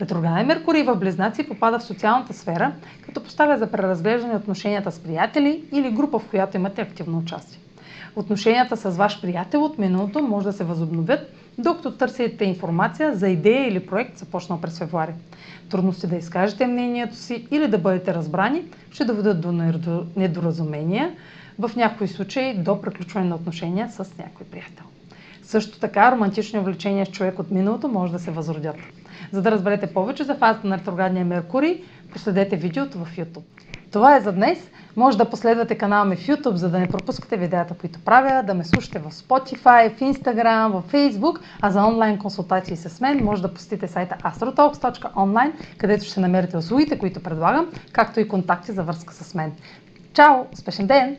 Ретрограден Меркурий в Близнаци попада в социалната сфера, като поставя за преразглеждане отношенията с приятели или група, в която имате активно участие. Отношенията с ваш приятел от миналото може да се възобновят, докато търсите информация за идея или проект, започнал през февруари. Трудности да изкажете мнението си или да бъдете разбрани ще доведат до недоразумения, в някои случаи до приключване на отношения с някой приятел. Също така романтични увлечения с човек от миналото може да се възродят. За да разберете повече за фазата на ретроградния Меркурий, проследете видеото в YouTube. Това е за днес. Може да последвате канала ми в YouTube, за да не пропускате видеята, които правя, да ме слушате в Spotify, в Instagram, в Facebook, а за онлайн консултации с мен може да посетите сайта astrotalks.online, където ще намерите услугите, които предлагам, както и контакти за връзка с мен. Чао! Успешен ден!